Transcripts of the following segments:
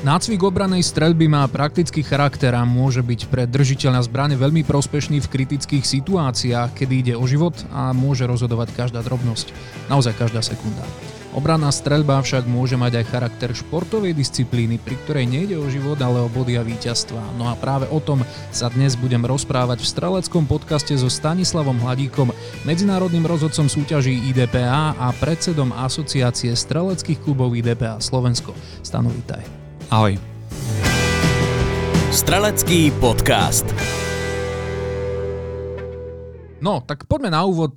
Nácvik obranej streľby má praktický charakter a môže byť pre držiteľa zbrane veľmi prospešný v kritických situáciách, kedy ide o život a môže rozhodovať každá drobnosť, naozaj každá sekunda. Obranná streľba však môže mať aj charakter športovej disciplíny, pri ktorej nejde o život, ale o body a víťazstva. No a práve o tom sa dnes budem rozprávať v streleckom podcaste so Stanislavom Hladíkom, medzinárodným rozhodcom súťaží IDPA a predsedom Asociácie streleckých klubov IDPA Slovensko. Stano, vítaj. Ahoj. Strelecký podcast. No, tak poďme na úvod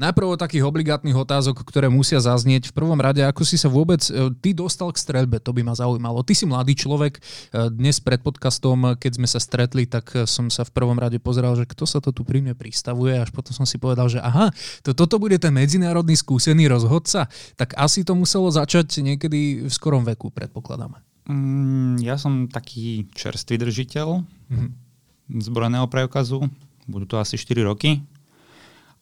najprv o takých obligátnych otázok, ktoré musia zaznieť. V prvom rade, ako si sa vôbec ty dostal k streľbe, to by ma zaujímalo. Ty si mladý človek, dnes pred podcastom, keď sme sa stretli, tak som sa v prvom rade pozeral, že kto sa to tu pri mne pristavuje, až potom som si povedal, že aha, toto bude ten medzinárodný skúsený rozhodca. Tak asi to muselo začať niekedy v skorom veku, predpokladáme. Ja som taký čerstvý držiteľ zbrojného preukazu. Budú to asi 4 roky.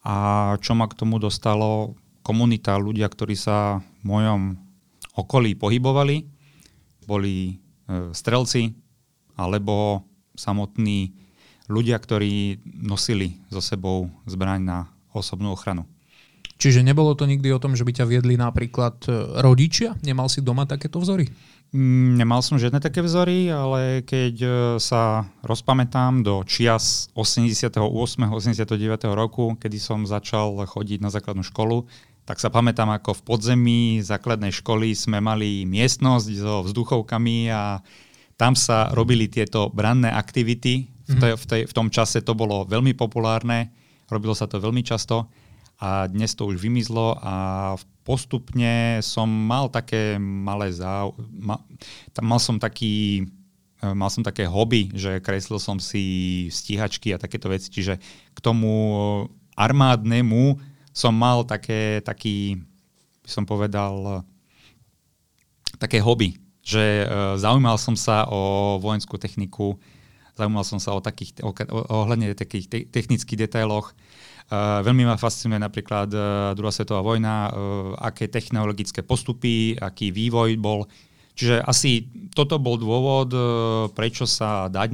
A čo ma k tomu dostalo, komunita, ľudia, ktorí sa v mojom okolí pohybovali, boli strelci alebo samotní ľudia, ktorí nosili so sebou zbraň na osobnú ochranu. Čiže nebolo to nikdy o tom, že by ťa viedli napríklad rodičia? Nemal si doma takéto vzory? Nemal som žiadne také vzory, ale keď sa rozpamätám do čias 88. 89. roku, kedy som začal chodiť na základnú školu, tak sa pamätám, ako v podzemí základnej školy sme mali miestnosť so vzduchovkami a tam sa robili tieto branné aktivity. V tom čase to bolo veľmi populárne, robilo sa to veľmi často a dnes to už vymizlo a postupne som mal také malé mal som také hobby, že kreslil som si stíhačky a takéto veci, čiže k tomu armádnemu som mal také hobby, že zaujímal som sa o vojenskú techniku, zaujímal som sa ohľadne takých technických detailoch. Veľmi ma fascinuje napríklad druhá svetová vojna, aké technologické postupy, aký vývoj bol. Čiže asi toto bol dôvod, prečo sa dať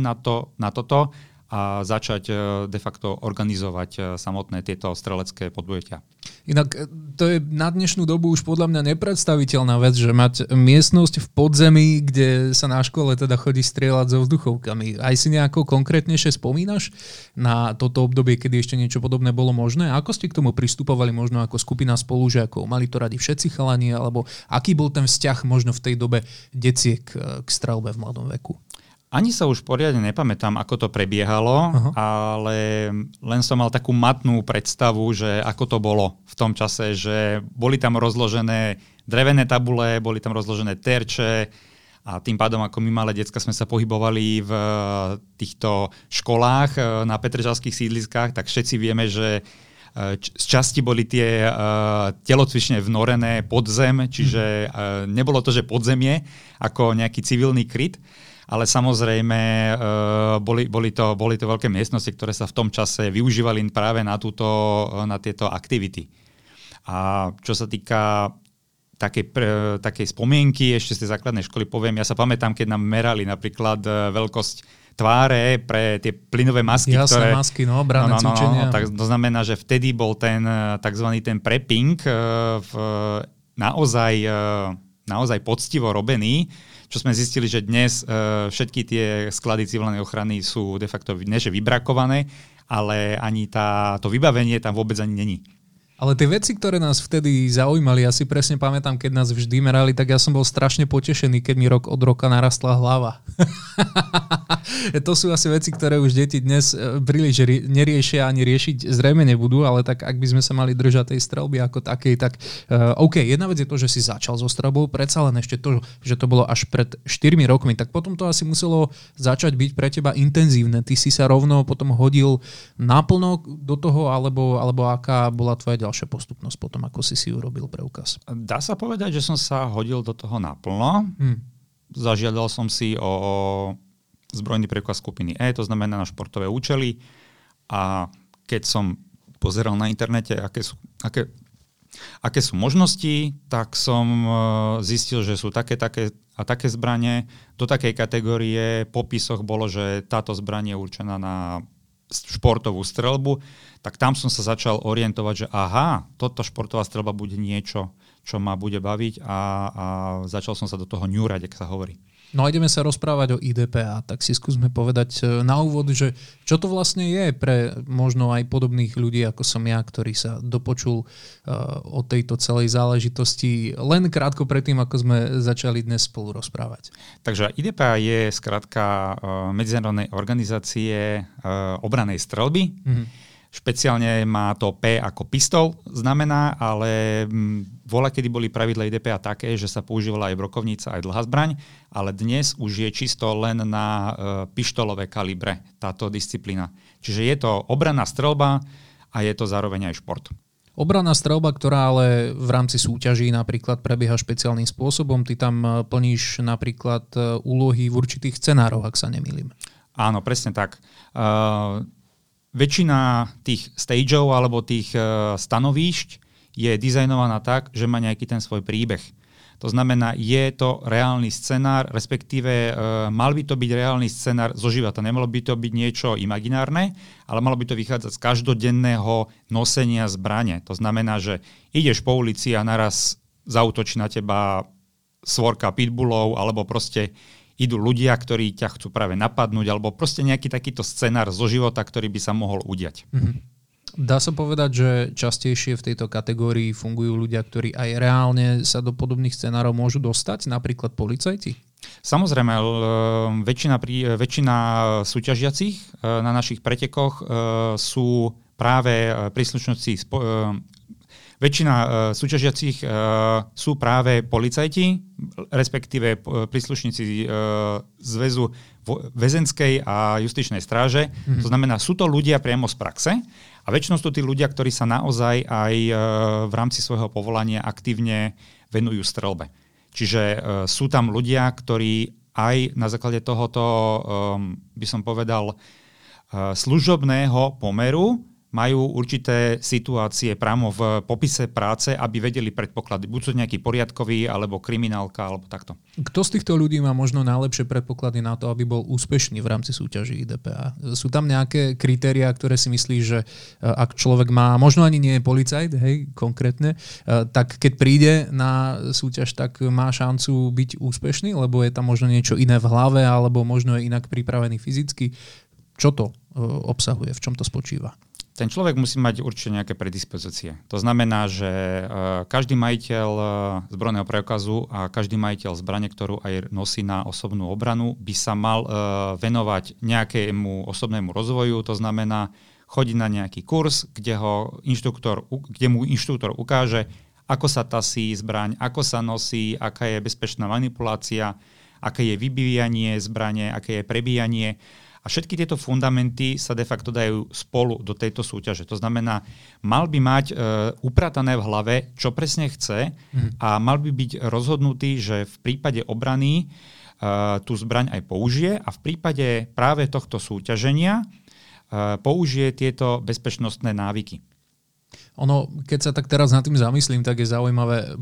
na toto a začať de facto organizovať samotné tieto strelecké podujatia. Inak to je na dnešnú dobu už podľa mňa nepredstaviteľná vec, že mať miestnosť v podzemí, kde sa na škole teda chodí strieľať so vzduchovkami. Aj si nejako konkrétnejšie spomínaš na toto obdobie, kedy ešte niečo podobné bolo možné? Ako ste k tomu pristupovali možno ako skupina spolužiakov? Mali to radi všetci chalani? Alebo aký bol ten vzťah možno v tej dobe detiek k streľbe v mladom veku? Ani sa už poriadne nepamätám, ako to prebiehalo, ale len som mal takú matnú predstavu, že ako to bolo v tom čase, že boli tam rozložené drevené tabule, boli tam rozložené terče a tým pádom, ako my malé decka sme sa pohybovali v týchto školách na petržalských sídliskách, tak všetci vieme, že z časti boli tie telocvične vnorené pod zem, čiže nebolo to, že podzemie, ako nejaký civilný kryt. Ale samozrejme boli to veľké miestnosti, ktoré sa v tom čase využívali práve na tieto aktivity. A čo sa týka takej spomienky ešte z tej základnej školy, poviem, ja sa pamätám, keď nám merali napríklad veľkosť tváre pre tie plynové masky. Jasné, masky, no, obranné cvičenia. No, tak to znamená, že vtedy bol ten takzvaný ten prepping naozaj poctivo robený, čo sme zistili, že dnes všetky tie sklady civilnej ochrany sú de facto neže vybrakované, ale ani to vybavenie tam vôbec ani není. Ale tie veci, ktoré nás vtedy zaujímali, ja si presne pamätám, keď nás vždy merali, tak ja som bol strašne potešený, keď mi rok od roka narastla hlava. To sú asi veci, ktoré už deti dnes príliš neriešia ani riešiť zrejme nebudú, ale tak ak by sme sa mali držať tej strelby ako takej, tak OK, jedna vec je to, že si začal so strelbou, predsa len ešte to, že to bolo až pred 4 rokmi, tak potom to asi muselo začať byť pre teba intenzívne. Ty si sa rovno potom hodil naplno do toho, alebo aká bola tvoja ďalšia postupnosť potom, ako si si urobil preukaz? Dá sa povedať, že som sa hodil do toho naplno. Zažiadal som si o zbrojný preukaz skupiny E, to znamená na športové účely. A keď som pozeral na internete, aké sú možnosti, tak som zistil, že sú také zbranie. Do takej kategórie popisoch bolo, že táto zbranie je určená na športovú strelbu, tak tam som sa začal orientovať, že aha, toto športová strelba bude niečo, čo ma bude baviť a začal som sa do toho ňúrať, ak sa hovorí. No a ideme sa rozprávať o IDPA, tak si skúsme povedať na úvod, že čo to vlastne je pre možno aj podobných ľudí, ako som ja, ktorý sa dopočul o tejto celej záležitosti len krátko predtým, ako sme začali dnes spolu rozprávať. Takže IDPA je skrátka medzinárodnej organizácie obranej strelby. Špeciálne má to P ako pistol znamená, ale voľakedy boli pravidla IDPA také, že sa používala aj brokovnica, aj dlhá zbraň, ale dnes už je čisto len na pištolové kalibre táto disciplína. Čiže je to obranná strelba a je to zároveň aj šport. Obranná strelba, ktorá ale v rámci súťaží napríklad prebieha špeciálnym spôsobom. Ty tam plníš napríklad úlohy v určitých scenároch, ak sa nemýlim. Áno, presne tak. Väčšina tých stageov alebo tých stanovíšť je dizajnovaná tak, že má nejaký ten svoj príbeh. To znamená, je to reálny scenár, respektíve mal by to byť reálny scenár zo života. Nemalo by to byť niečo imaginárne, ale malo by to vychádzať z každodenného nosenia zbrane. To znamená, že ideš po ulici a naraz zaútočí na teba svorka pitbullov alebo proste idú ľudia, ktorí ťa chcú práve napadnúť, alebo proste nejaký takýto scenár zo života, ktorý by sa mohol udiať. Dá sa povedať, že častejšie v tejto kategórii fungujú ľudia, ktorí aj reálne sa do podobných scenárov môžu dostať, napríklad policajti? Samozrejme, väčšina súťažiacich na našich pretekoch sú práve príslušníci, väčšina súťažiacich sú práve policajti, respektíve príslušníci zväzu väzenskej a justičnej stráže. To znamená, sú to ľudia priamo z praxe a väčšinou sú tí ľudia, ktorí sa naozaj aj v rámci svojho povolania aktívne venujú strelbe. Čiže sú tam ľudia, ktorí aj na základe tohoto, by som povedal, služobného pomeru majú určité situácie priamo v popise práce, aby vedeli predpoklady. Buď sú nejaký poriadkový, alebo kriminálka, alebo takto. Kto z týchto ľudí má možno najlepšie predpoklady na to, aby bol úspešný v rámci súťaží IDPA? Sú tam nejaké kritériá, ktoré si myslíš, že ak človek má, možno ani nie je policajt, hej, konkrétne, tak keď príde na súťaž, tak má šancu byť úspešný, lebo je tam možno niečo iné v hlave, alebo možno je inak pripravený fyzicky. Čo to obsahuje? V čom to spočíva? Ten človek musí mať určite nejaké predispozície. To znamená, že každý majiteľ zbrojného preukazu a každý majiteľ zbrane, ktorú aj nosí na osobnú obranu, by sa mal venovať nejakému osobnému rozvoju. To znamená, chodí na nejaký kurz, kde mu inštruktor ukáže, ako sa tasí zbraň, ako sa nosí, aká je bezpečná manipulácia, aké je vybíjanie zbrane, aké je prebíjanie. A všetky tieto fundamenty sa de facto dajú spolu do tejto súťaže. To znamená, mal by mať upratané v hlave, čo presne chce a mal by byť rozhodnutý, že v prípade obrany tú zbraň aj použije a v prípade práve tohto súťaženia použije tieto bezpečnostné návyky. Ono, keď sa tak teraz nad tým zamyslím, tak je zaujímavé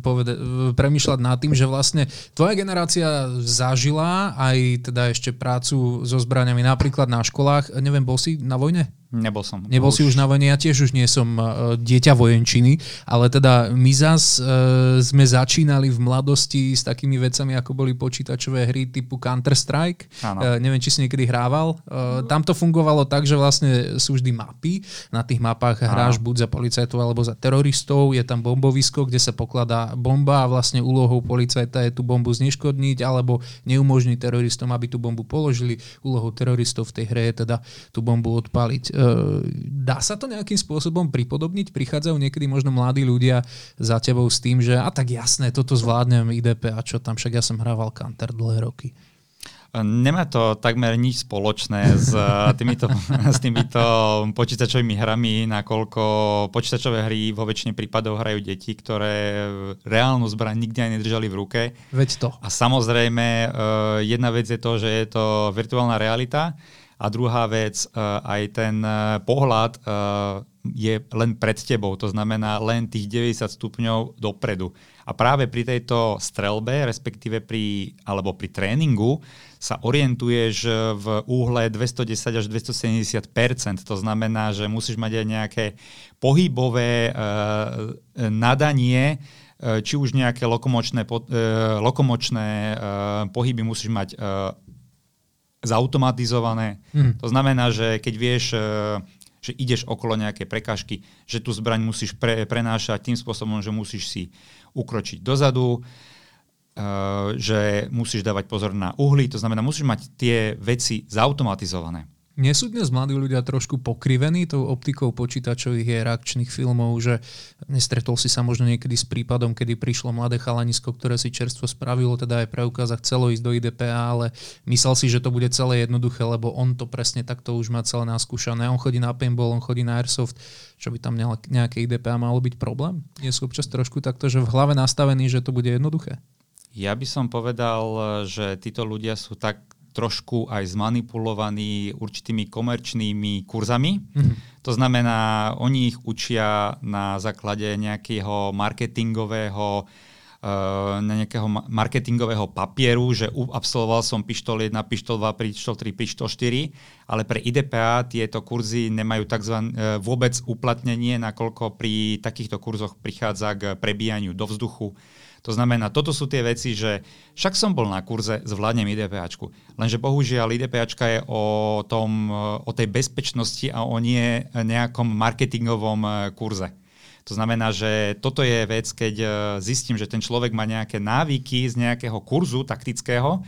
premýšľať nad tým, že vlastne tvoja generácia zažila aj teda ešte prácu so zbraniami napríklad na školách. Neviem, bol si na vojne? Nebol som. Nebol si už na vojne, ja tiež už nie som dieťa vojenčiny, ale teda my zas sme začínali v mladosti s takými vecami, ako boli počítačové hry typu Counter Strike. Neviem, či si niekedy hrával. Tam to fungovalo tak, že vlastne sú vždy mapy. Na tých mapách hráš buď za policajtov alebo za teroristov, je tam bombovisko, kde sa pokladá bomba a vlastne úlohou policajta je tú bombu zneškodniť alebo neumožniť teroristom, aby tú bombu položili. Úlohou teroristov v tej hre je teda tú bombu odpáliť. Dá sa to nejakým spôsobom pripodobniť? Prichádzajú niekedy možno mladí ľudia za tebou s tým, že a tak jasné, toto zvládnem IDPA, čo tam, však ja som hrával Counter dlhé roky. Nemá to takmer nič spoločné s týmito počítačovými hrami, nakoľko počítačové hry vo väčšine prípadov hrajú deti, ktoré reálnu zbraň nikdy aj nedržali v ruke. Veď to. A samozrejme, jedna vec je to, že je to virtuálna realita a druhá vec, aj ten pohľad je len pred tebou, to znamená len tých 90 stupňov dopredu. A práve pri tejto strelbe, respektíve pri tréningu, sa orientuješ v úhle 210 až 270%. To znamená, že musíš mať aj nejaké pohybové nadanie, či už nejaké lokomočné pohyby musíš mať zautomatizované. To znamená, že keď vieš, že ideš okolo nejakej prekážky, že tú zbraň musíš prenášať tým spôsobom, že musíš si ukročiť dozadu, že musíš dávať pozor na uhly, to znamená, musíš mať tie veci zautomatizované. Nie sú dnes mladí ľudia trošku pokrivení tou optikou počítačových hier, akčných filmov, že nestretol si sa možno niekedy s prípadom, kedy prišlo mladé chalanisko, ktoré si čerstvo spravilo, teda aj preukaz a chcelo ísť do IDPA, ale myslel si, že to bude celé jednoduché, lebo on to presne takto už má celé naskúšané. On chodí na paintball, on chodí na airsoft, čo by tam nejaké IDPA malo byť problém? Nie sú občas trošku takto, že v hlave nastavený, že to bude jednoduché? Ja by som povedal, že títo ľudia sú tak trošku aj zmanipulovaní určitými komerčnými kurzami. To znamená, oni ich učia na základe nejakého marketingového papieru, že absolvoval som pištol 1, pištol 2, pištol 3, pištol 4, ale pre IDPA tieto kurzy nemajú vôbec uplatnenie, nakoľko pri takýchto kurzoch prichádza k prebíjaniu do vzduchu. To znamená, toto sú tie veci, že však som bol na kurze, zvládnem IDPAčku. Lenže bohužiaľ IDPAčka je o tej bezpečnosti a o nie nejakom marketingovom kurze. To znamená, že toto je vec, keď zistím, že ten človek má nejaké návyky z nejakého kurzu taktického,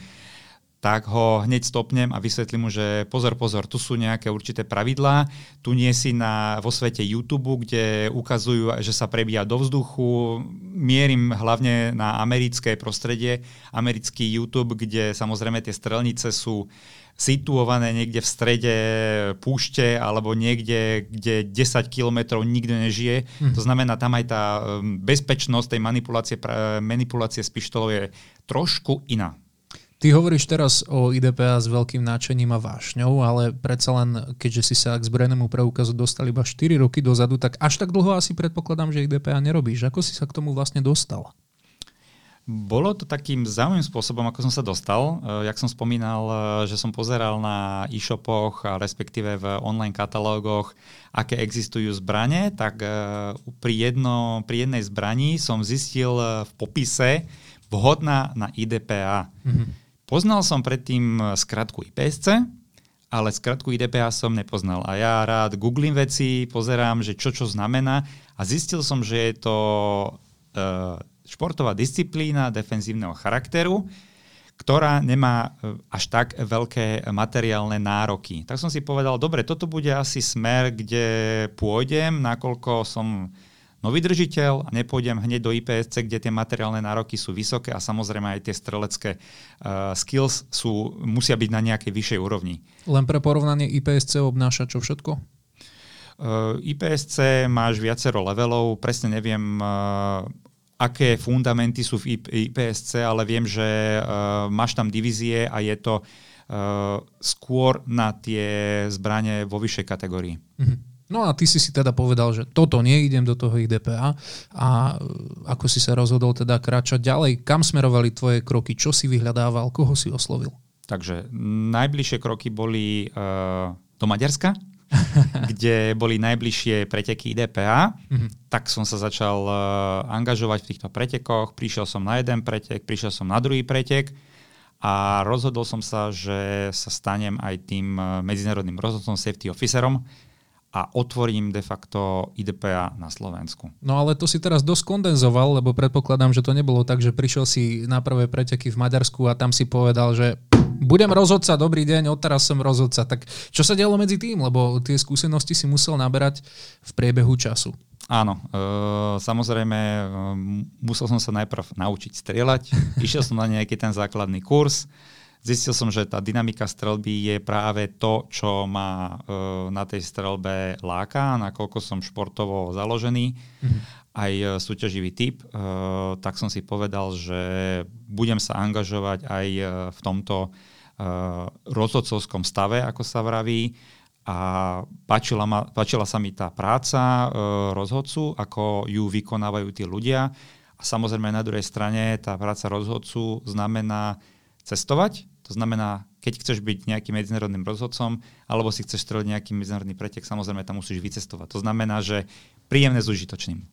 tak ho hneď stopnem a vysvetlím mu, že pozor, tu sú nejaké určité pravidlá, tu nie si vo svete YouTube, kde ukazujú, že sa prebíja do vzduchu. Mierim hlavne na americké prostredie, americký YouTube, kde samozrejme tie strelnice sú situované niekde v strede púšte alebo niekde, kde 10 kilometrov nikto nežije. To znamená, tam aj tá bezpečnosť tej manipulácie s pištolou je trošku iná. Ty hovoríš teraz o IDPA s veľkým nadšením a vášňou, ale predsa len, keďže si sa k zbrojnému preukazu dostal iba 4 roky dozadu, tak až tak dlho asi predpokladám, že IDPA nerobíš. Ako si sa k tomu vlastne dostal? Bolo to takým zaujímavým spôsobom, ako som sa dostal. Jak som spomínal, že som pozeral na e-shopoch, respektíve v online katalógoch, aké existujú zbrane, tak pri jednej zbrani som zistil v popise vhodná na IDPA. Poznal som predtým skratku IPSC, ale skratku IDPA som nepoznal. A ja rád googlím veci, pozerám, že čo znamená a zistil som, že je to športová disciplína defenzívneho charakteru, ktorá nemá až tak veľké materiálne nároky. Tak som si povedal, dobre, toto bude asi smer, kde pôjdem, nakoľko som nový držiteľ a nepôjdem hneď do IPSC, kde tie materiálne nároky sú vysoké a samozrejme aj tie strelecké skills musia byť na nejakej vyššej úrovni. Len pre porovnanie IPSC obnáša čo všetko? IPSC máš viacero levelov, presne neviem, aké fundamenty sú v IPSC, ale viem, že máš tam divízie a je to skôr na tie zbrane vo vyššej kategórii. No a ty si teda povedal, že toto nie, idem do toho IDPA a ako si sa rozhodol teda kráčať ďalej, kam smerovali tvoje kroky, čo si vyhľadával, koho si oslovil? Takže najbližšie kroky boli do Maďarska, kde boli najbližšie preteky IDPA, tak som sa začal angažovať v týchto pretekoch, prišiel som na jeden pretek, prišiel som na druhý pretek a rozhodol som sa, že sa stanem aj tým medzinárodným rozhodcom safety officerom, a otvorím de facto IDPA na Slovensku. No ale to si teraz dosť kondenzoval, lebo predpokladám, že to nebolo tak, že prišiel si na prvé preteky v Maďarsku a tam si povedal, že budem rozhodca, dobrý deň, odteraz som rozhodca. Tak čo sa dialo medzi tým? Lebo tie skúsenosti si musel naberať v priebehu času. Áno, samozrejme musel som sa najprv naučiť strieľať, išiel som na nejaký ten základný kurz. Zistil som, že tá dynamika strelby je práve to, čo ma na tej strelbe láka, nakoľko som športovo založený, aj súťaživý typ, tak som si povedal, že budem sa angažovať aj v tomto rozhodcovskom stave, ako sa vraví. A páčila sa mi tá práca rozhodcu, ako ju vykonávajú tí ľudia. A samozrejme na druhej strane tá práca rozhodcu znamená cestovať, to znamená, keď chceš byť nejakým medzinárodným rozhodcom alebo si chceš streliť nejaký medzinárodný pretek, samozrejme tam musíš vycestovať. To znamená, že príjemné s užitočným.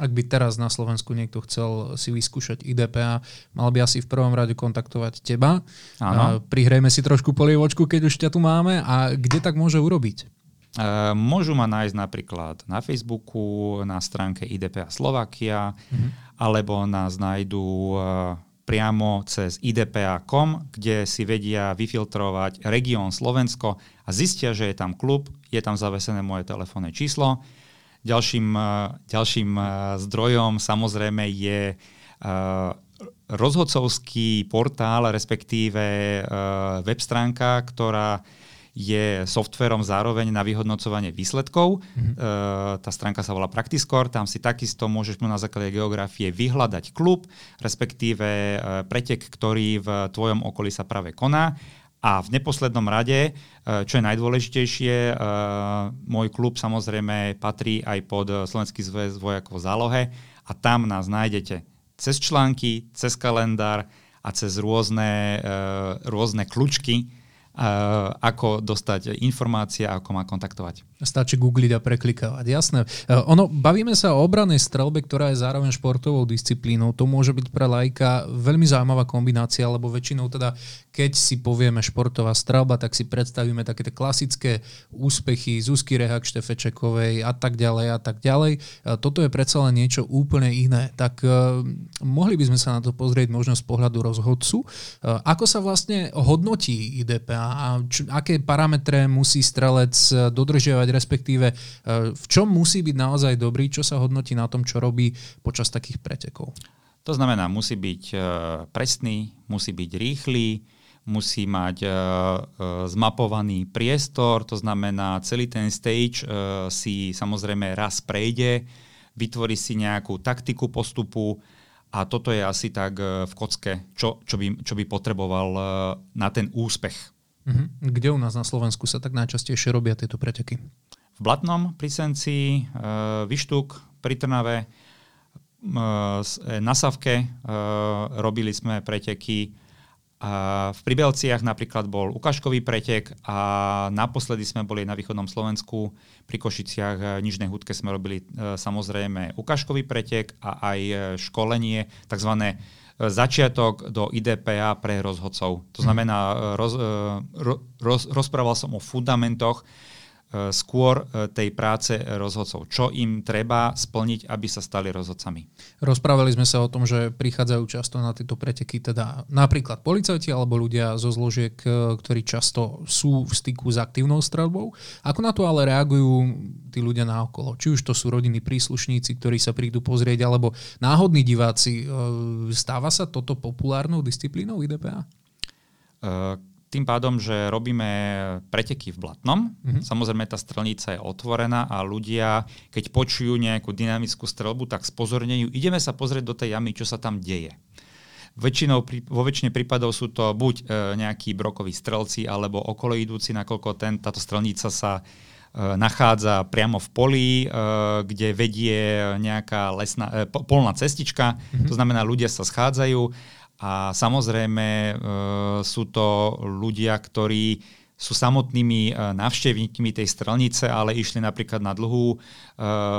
Ak by teraz na Slovensku niekto chcel si vyskúšať IDPA, mal by asi v prvom rade kontaktovať teba. Áno. Prihrejme si trošku polievočku, keď už ťa tu máme. A kde tak môže urobiť? Môžu ma nájsť napríklad na Facebooku, na stránke IDPA Slovakia, alebo nás nájdú priamo cez idpa.com, kde si vedia vyfiltrovať región Slovensko a zistia, že je tam klub, je tam zavesené moje telefónne číslo. Ďalším zdrojom samozrejme je rozhodcovský portál, respektíve web stránka, ktorá je softverom zároveň na vyhodnocovanie výsledkov. Tá stránka sa volá Practiscore, tam si takisto môžeš na základe geografie vyhľadať klub, respektíve pretek, ktorý v tvojom okolí sa práve koná. A v neposlednom rade, čo je najdôležitejšie, môj klub samozrejme patrí aj pod Slovenský zväz vojakov v zálohe a tam nás nájdete cez články, cez kalendár a cez rôzne kľúčky, ako dostať informácie a ako ma kontaktovať. Stačí googliť a preklikávať, jasné. Ono, bavíme sa o obrannej strelbe, ktorá je zároveň športovou disciplínou. To môže byť pre laika veľmi zaujímavá kombinácia, lebo väčšinou teda, keď si povieme športová strelba, tak si predstavíme také klasické úspechy Zuzky Rehák, Štefečekovej a tak ďalej a tak ďalej. Toto je predsa len niečo úplne iné. Tak mohli by sme sa na to pozrieť možno z pohľadu rozhodcu. Ako sa vlastne hodnotí IDPA? A aké parametre musí strelec dodržiavať, respektíve v čom musí byť naozaj dobrý, čo sa hodnotí na tom, čo robí počas takých pretekov? To znamená, musí byť presný, musí byť rýchly, musí mať zmapovaný priestor, to znamená, celý ten stage si samozrejme raz prejde, vytvorí si nejakú taktiku postupu. A toto je asi tak v kocke, čo by potreboval na ten úspech. Kde u nás na Slovensku sa tak najčastejšie robia tieto preteky? V Blatnom, pri Senci, Vyštuk, pri Trnave, na Savke robili sme preteky. V Pribelciach napríklad bol ukážkový pretek a naposledy sme boli na východnom Slovensku. Pri Košiciach v Nižnej Húdke sme robili samozrejme ukážkový pretek a aj školenie, tzv. Začiatok do IDPA pre rozhodcov. To znamená, rozprával som o fundamentoch skôr tej práce rozhodcov. Čo im treba splniť, aby sa stali rozhodcami? Rozprávali sme sa o tom, že prichádzajú často na tieto preteky, teda napríklad policajti alebo ľudia zo zložiek, ktorí často sú v styku s aktívnou streľbou. Ako na to ale reagujú tí ľudia naokolo? Či už to sú rodinní príslušníci, ktorí sa prídu pozrieť, alebo náhodní diváci. Stáva sa toto populárnou disciplínou IDPA? Tým pádom, že robíme preteky v Blatnom, samozrejme tá strelnica je otvorená a ľudia, keď počujú nejakú dynamickú strelbu, tak spozornejú. Ideme sa pozrieť do tej jamy, čo sa tam deje. Vo väčšine prípadov sú to buď nejakí brokoví strelci alebo okoloidúci, nakoľko táto strelnica sa nachádza priamo v poli, kde vedie nejaká polná cestička. To znamená, ľudia sa schádzajú. A samozrejme sú to ľudia, ktorí sú samotnými návštevníkmi tej strelnice, ale išli napríklad na dlhú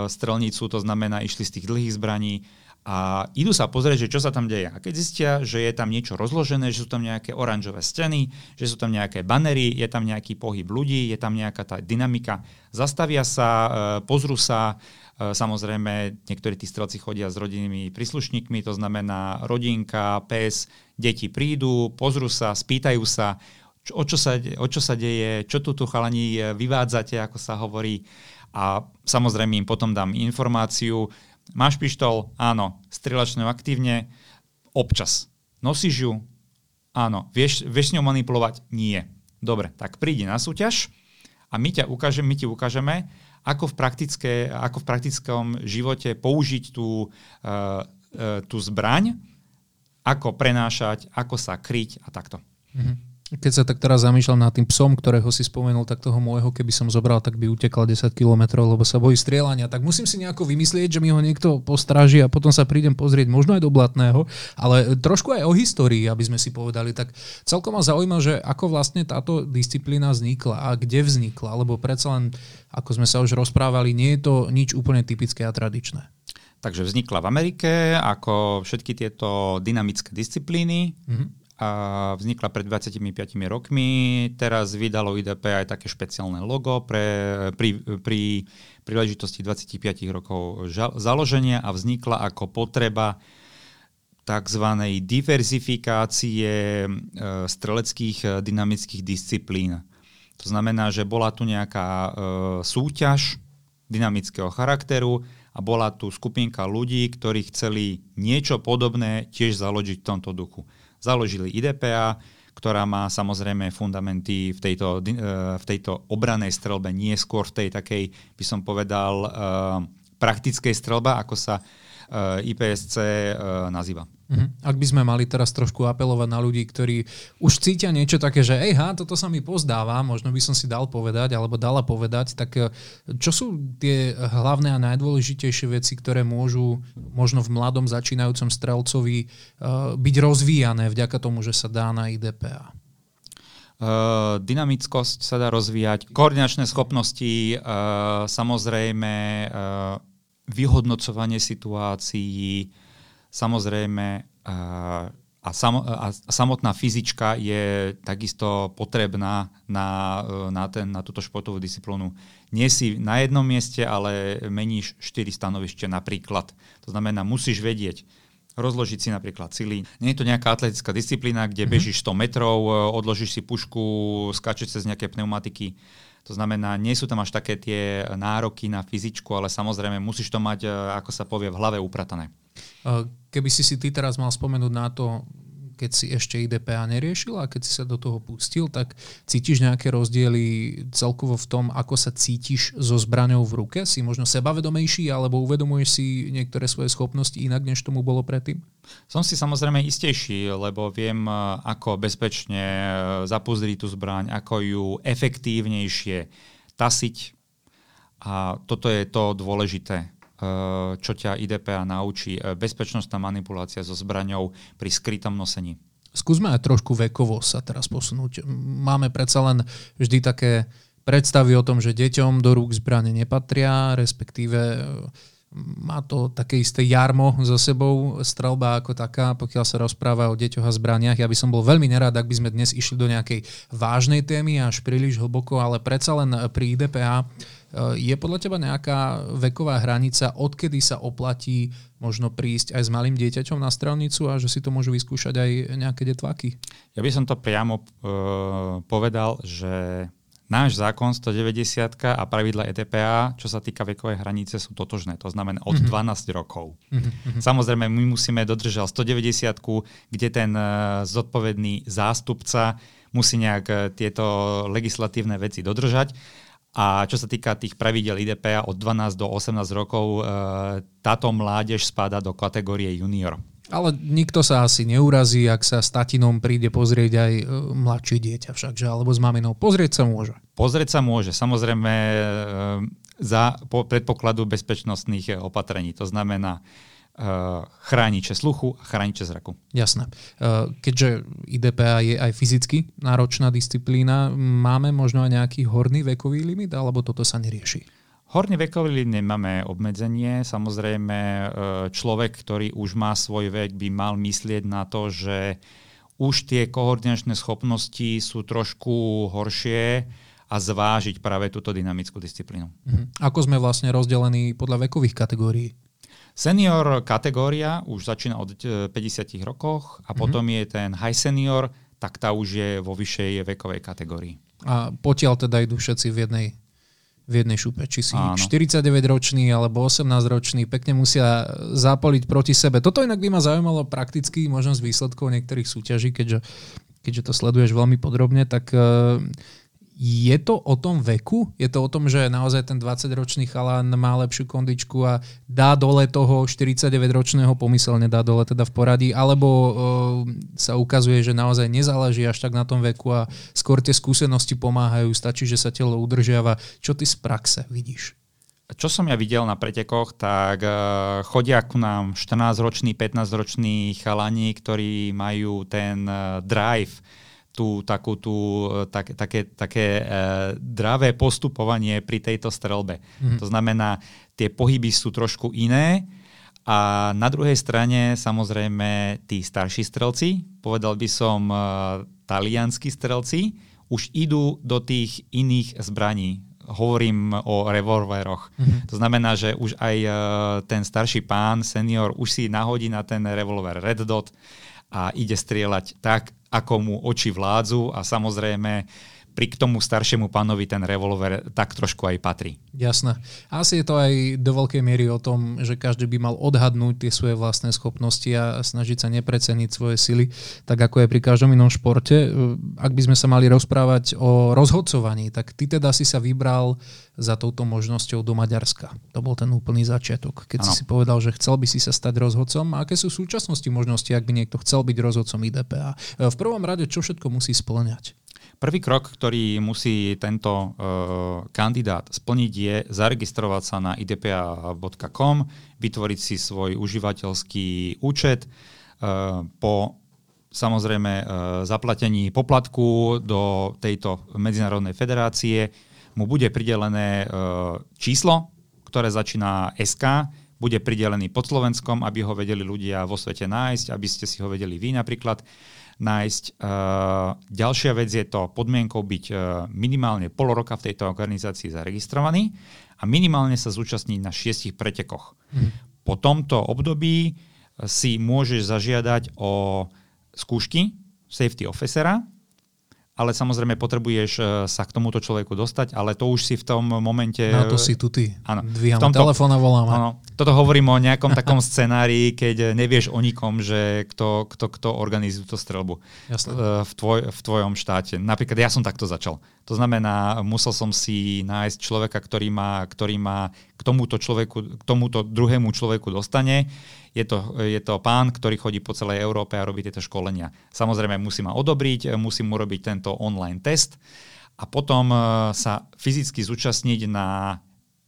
strelnicu, to znamená išli z tých dlhých zbraní a idú sa pozrieť, že čo sa tam deje. A keď zistia, že je tam niečo rozložené, že sú tam nejaké oranžové steny, že sú tam nejaké banery, je tam nejaký pohyb ľudí, je tam nejaká tá dynamika, zastavia sa, pozrú sa. Samozrejme, niektorí tí strelci chodia s rodinnými príslušníkmi, to znamená rodinka, pes, deti prídu, pozrú sa, spýtajú sa, o čo sa deje, čo tu chalani vyvádzate, ako sa hovorí. A samozrejme im potom dám informáciu. Máš pištol? Áno. Strieľaš ňou aktívne? Občas. Nosíš ju? Áno. Vieš s ňou manipulovať? Nie. Dobre, tak prídi na súťaž a my ti ukážeme, ako v praktickom živote použiť tú zbraň, ako prenášať, ako sa kryť a takto. Keď sa tak teraz zamýšľam nad tým psom, ktorého si spomenul, tak toho môjho, keby som zobral, tak by utekla 10 kilometrov, lebo sa bojí strieľania. Tak musím si nejako vymyslieť, že mi ho niekto postráži a potom sa prídem pozrieť možno aj do blatného, ale trošku aj o histórii, aby sme si povedali. Tak celkom ma zaujíma, že ako vlastne táto disciplína vznikla a kde vznikla, lebo predsa len, ako sme sa už rozprávali, nie je to nič úplne typické a tradičné. Takže vznikla v Amerike, ako všetky tieto dynamické disciplíny. A vznikla pred 25 rokmi. Teraz vydalo IDPA aj také špeciálne logo pri príležitosti 25 rokov založenia a vznikla ako potreba takzvanej diverzifikácie streleckých dynamických disciplín. To znamená, že bola tu nejaká súťaž dynamického charakteru a bola tu skupinka ľudí, ktorí chceli niečo podobné tiež založiť v tomto duchu. Založili IDPA, ktorá má samozrejme fundamenty v tejto obranej strelbe, nie skôr v tej takej, by som povedal, praktickej strelbe, ako sa IPSC nazýva. Ak by sme mali teraz trošku apelovať na ľudí, ktorí už cítia niečo také, že toto sa mi pozdáva, možno by som si dal povedať alebo dala povedať, tak čo sú tie hlavné a najdôležitejšie veci, ktoré môžu možno v mladom začínajúcom strelcovi byť rozvíjané vďaka tomu, že sa dá na IDPA? Dynamickosť sa dá rozvíjať, koordinačné schopnosti, samozrejme vyhodnocovanie situácií, samozrejme, a samotná fyzička je takisto potrebná na túto športovú disciplínu. Nie si na jednom mieste, ale meníš 4 stanovište napríklad. To znamená, musíš vedieť rozložiť si napríklad cíly. Nie je to nejaká atletická disciplína, kde bežíš 100 metrov, odložíš si pušku, skáčeš cez nejaké pneumatiky. To znamená, nie sú tam až také tie nároky na fyzičku, ale samozrejme musíš to mať, ako sa povie, v hlave upratané. Keby si ty teraz mal spomenúť na to, keď si ešte IDPA neriešil a keď si sa do toho pustil, tak cítiš nejaké rozdiely celkovo v tom, ako sa cítiš so zbraňou v ruke? Si možno sebavedomejší alebo uvedomuješ si niektoré svoje schopnosti inak, než tomu bolo predtým? Som si samozrejme istejší, lebo viem, ako bezpečne zapúzdriť tú zbraň, ako ju efektívnejšie tasiť. A toto je to dôležité, čo ťa IDPA naučí, bezpečnostná manipulácia so zbraňou pri skrytom nosení. Skúsme aj trošku vekovo sa teraz posunúť. Máme predsa len vždy také predstavy o tom, že deťom do rúk zbrane nepatria, respektíve má to také isté jarmo za sebou, strelba ako taká, pokiaľ sa rozpráva o deťoch a zbraniach. Ja by som bol veľmi nerád, ak by sme dnes išli do nejakej vážnej témy až príliš hlboko, ale predsa len pri IDPA je podľa teba nejaká veková hranica, odkedy sa oplatí možno prísť aj s malým dieťaťom na strelnicu a že si to môžu vyskúšať aj nejaké detváky? Ja by som to priamo povedal, že náš zákon 190 a pravidla IDPA, čo sa týka vekovej hranice, sú totožné. To znamená od 12 rokov. Samozrejme, my musíme dodržať 190, kde ten zodpovedný zástupca musí nejak tieto legislatívne veci dodržať. A čo sa týka tých pravidel IDPA od 12 do 18 rokov, táto mládež spadá do kategórie junior. Ale nikto sa asi neurazí, ak sa s tatinom príde pozrieť aj mladšie dieťa všakže, alebo s maminou. Pozrieť sa môže. Pozrieť sa môže, samozrejme za predpokladu bezpečnostných opatrení. To znamená chrániče sluchu a chrániče zraku. Jasné. Keďže IDPA je aj fyzicky náročná disciplína, máme možno aj nejaký horný vekový limit, alebo toto sa nerieši? Horne vekový nemáme obmedzenie. Samozrejme, človek, ktorý už má svoj vek, by mal myslieť na to, že už tie koordinačné schopnosti sú trošku horšie a zvážiť práve túto dynamickú disciplínu. Ako sme vlastne rozdelení podľa vekových kategórií? Senior kategória už začína od 50 rokoch a potom je ten high senior, tak tá už je vo vyššej vekovej kategórii. A potiaľ teda idú všetci v jednej šupe. Či si 49-ročný alebo 18-ročný, pekne musia zapoliť proti sebe. Toto inak by ma zaujímalo prakticky, možno z výsledkov niektorých súťaží, keďže to sleduješ veľmi podrobne, tak je to o tom veku? Je to o tom, že naozaj ten 20-ročný chalán má lepšiu kondičku a dá dole toho 49-ročného, pomyselne dá dole teda v poradí, alebo sa ukazuje, že naozaj nezáleží až tak na tom veku a skôr tie skúsenosti pomáhajú, stačí, že sa telo udržiava. Čo ty z praxe vidíš? Čo som ja videl na pretekoch, tak chodia ku nám 14-roční, 15-roční chalani, ktorí majú ten drive, dravé postupovanie pri tejto strelbe. To znamená, tie pohyby sú trošku iné a na druhej strane samozrejme tí starší strelci, povedal by som talianskí strelci, už idú do tých iných zbraní. Hovorím o revolveroch. To znamená, že už aj ten starší pán, senior, už si nahodí na ten revolver Red Dot a ide strieľať tak, ako mu oči vládzu a samozrejme pri tomu staršiemu pánovi ten revolver tak trošku aj patrí. Jasné. Asi je to aj do veľkej miery o tom, že každý by mal odhadnúť tie svoje vlastné schopnosti a snažiť sa nepreceniť svoje sily, tak ako je pri každom inom športe. Ak by sme sa mali rozprávať o rozhodcovaní, tak ty teda si sa vybral za touto možnosťou do Maďarska. To bol ten úplný začiatok, keď si povedal, že chcel by si sa stať rozhodcom. A aké sú v súčasnosti možnosti, ak by niekto chcel byť rozhodcom IDPA? V prvom rade, čo všetko musí spĺňať? Prvý krok, ktorý musí tento kandidát splniť, je zaregistrovať sa na idpa.com, vytvoriť si svoj užívateľský účet. Po samozrejme zaplatení poplatku do tejto medzinárodnej federácie mu bude pridelené číslo, ktoré začína SK, bude pridelený pod Slovenskom, aby ho vedeli ľudia vo svete nájsť, aby ste si ho vedeli vy napríklad nájsť. Ďalšia vec je to podmienkou byť minimálne pol roka v tejto organizácii zaregistrovaný a minimálne sa zúčastniť na 6 pretekoch. Po tomto období si môžeš zažiadať o skúšky safety officera, ale samozrejme potrebuješ sa k tomuto človeku dostať, ale to už si v tom momente... Na to si tu ty. Áno. Dvíham telefón a voláme. Áno. Toto hovorím o nejakom takom scenárii, keď nevieš o nikom, že kto organizuje tú strelbu v tvojom štáte. Napríklad ja som takto začal. To znamená, musel som si nájsť človeka, ktorý má k tomuto druhému človeku dostane. Je to pán, ktorý chodí po celej Európe a robí tieto školenia. Samozrejme, musí ma odobriť, musí mu robiť tento online test a potom sa fyzicky zúčastniť na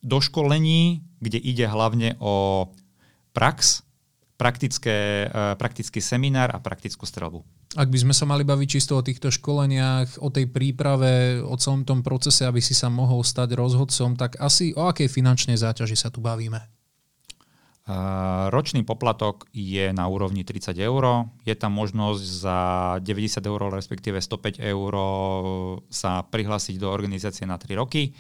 doškolení, kde ide hlavne o prax, praktický seminár a praktickú strelbu. Ak by sme sa mali baviť čisto o týchto školeniach, o tej príprave, o celom tom procese, aby si sa mohol stať rozhodcom, tak asi o akej finančnej záťaži sa tu bavíme? Ročný poplatok je na úrovni 30 €. Je tam možnosť za 90 €, respektíve 105 € sa prihlásiť do organizácie na 3 roky.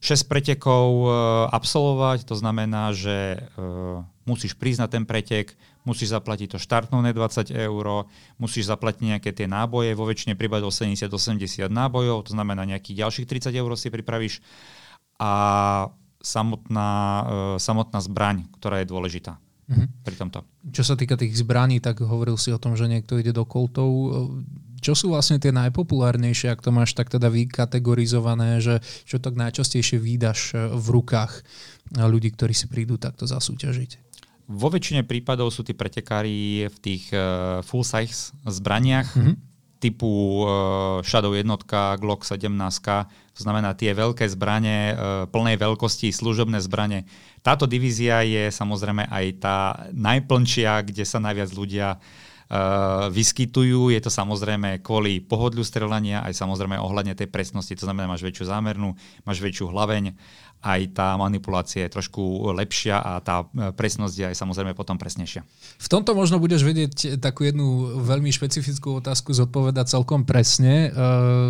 6 pretekov absolvovať, to znamená, že musíš prísť na ten pretek, musíš zaplatiť to štartné 20 €, musíš zaplatiť nejaké tie náboje, vo väčšine prípadov 70-80 nábojov, to znamená nejakých ďalších 30 € si pripravíš a samotná zbraň, ktorá je dôležitá pri tomto. Čo sa týka tých zbraní, tak hovoril si o tom, že niekto ide do koltov. Čo sú vlastne tie najpopulárnejšie, ak to máš tak teda vykategorizované, že čo tak najčastejšie vídaš v rukách ľudí, ktorí si prídu takto zasúťažiť? Vo väčšine prípadov sú tí pretekári v tých full-size zbraniach, typu Shadow 1, Glock 17, to znamená tie veľké zbrane, plnej veľkosti, služobné zbrane. Táto divízia je samozrejme aj tá najplnčia, kde sa najviac ľudia vyskytujú. Je to samozrejme kvôli pohodliu strelania, aj samozrejme ohľadne tej presnosti, to znamená, máš väčšiu zámernú, máš väčšiu hlaveň, aj tá manipulácia je trošku lepšia a tá presnosť je aj samozrejme potom presnejšia. V tomto možno budeš vedieť takú jednu veľmi špecifickú otázku zodpovedať celkom presne.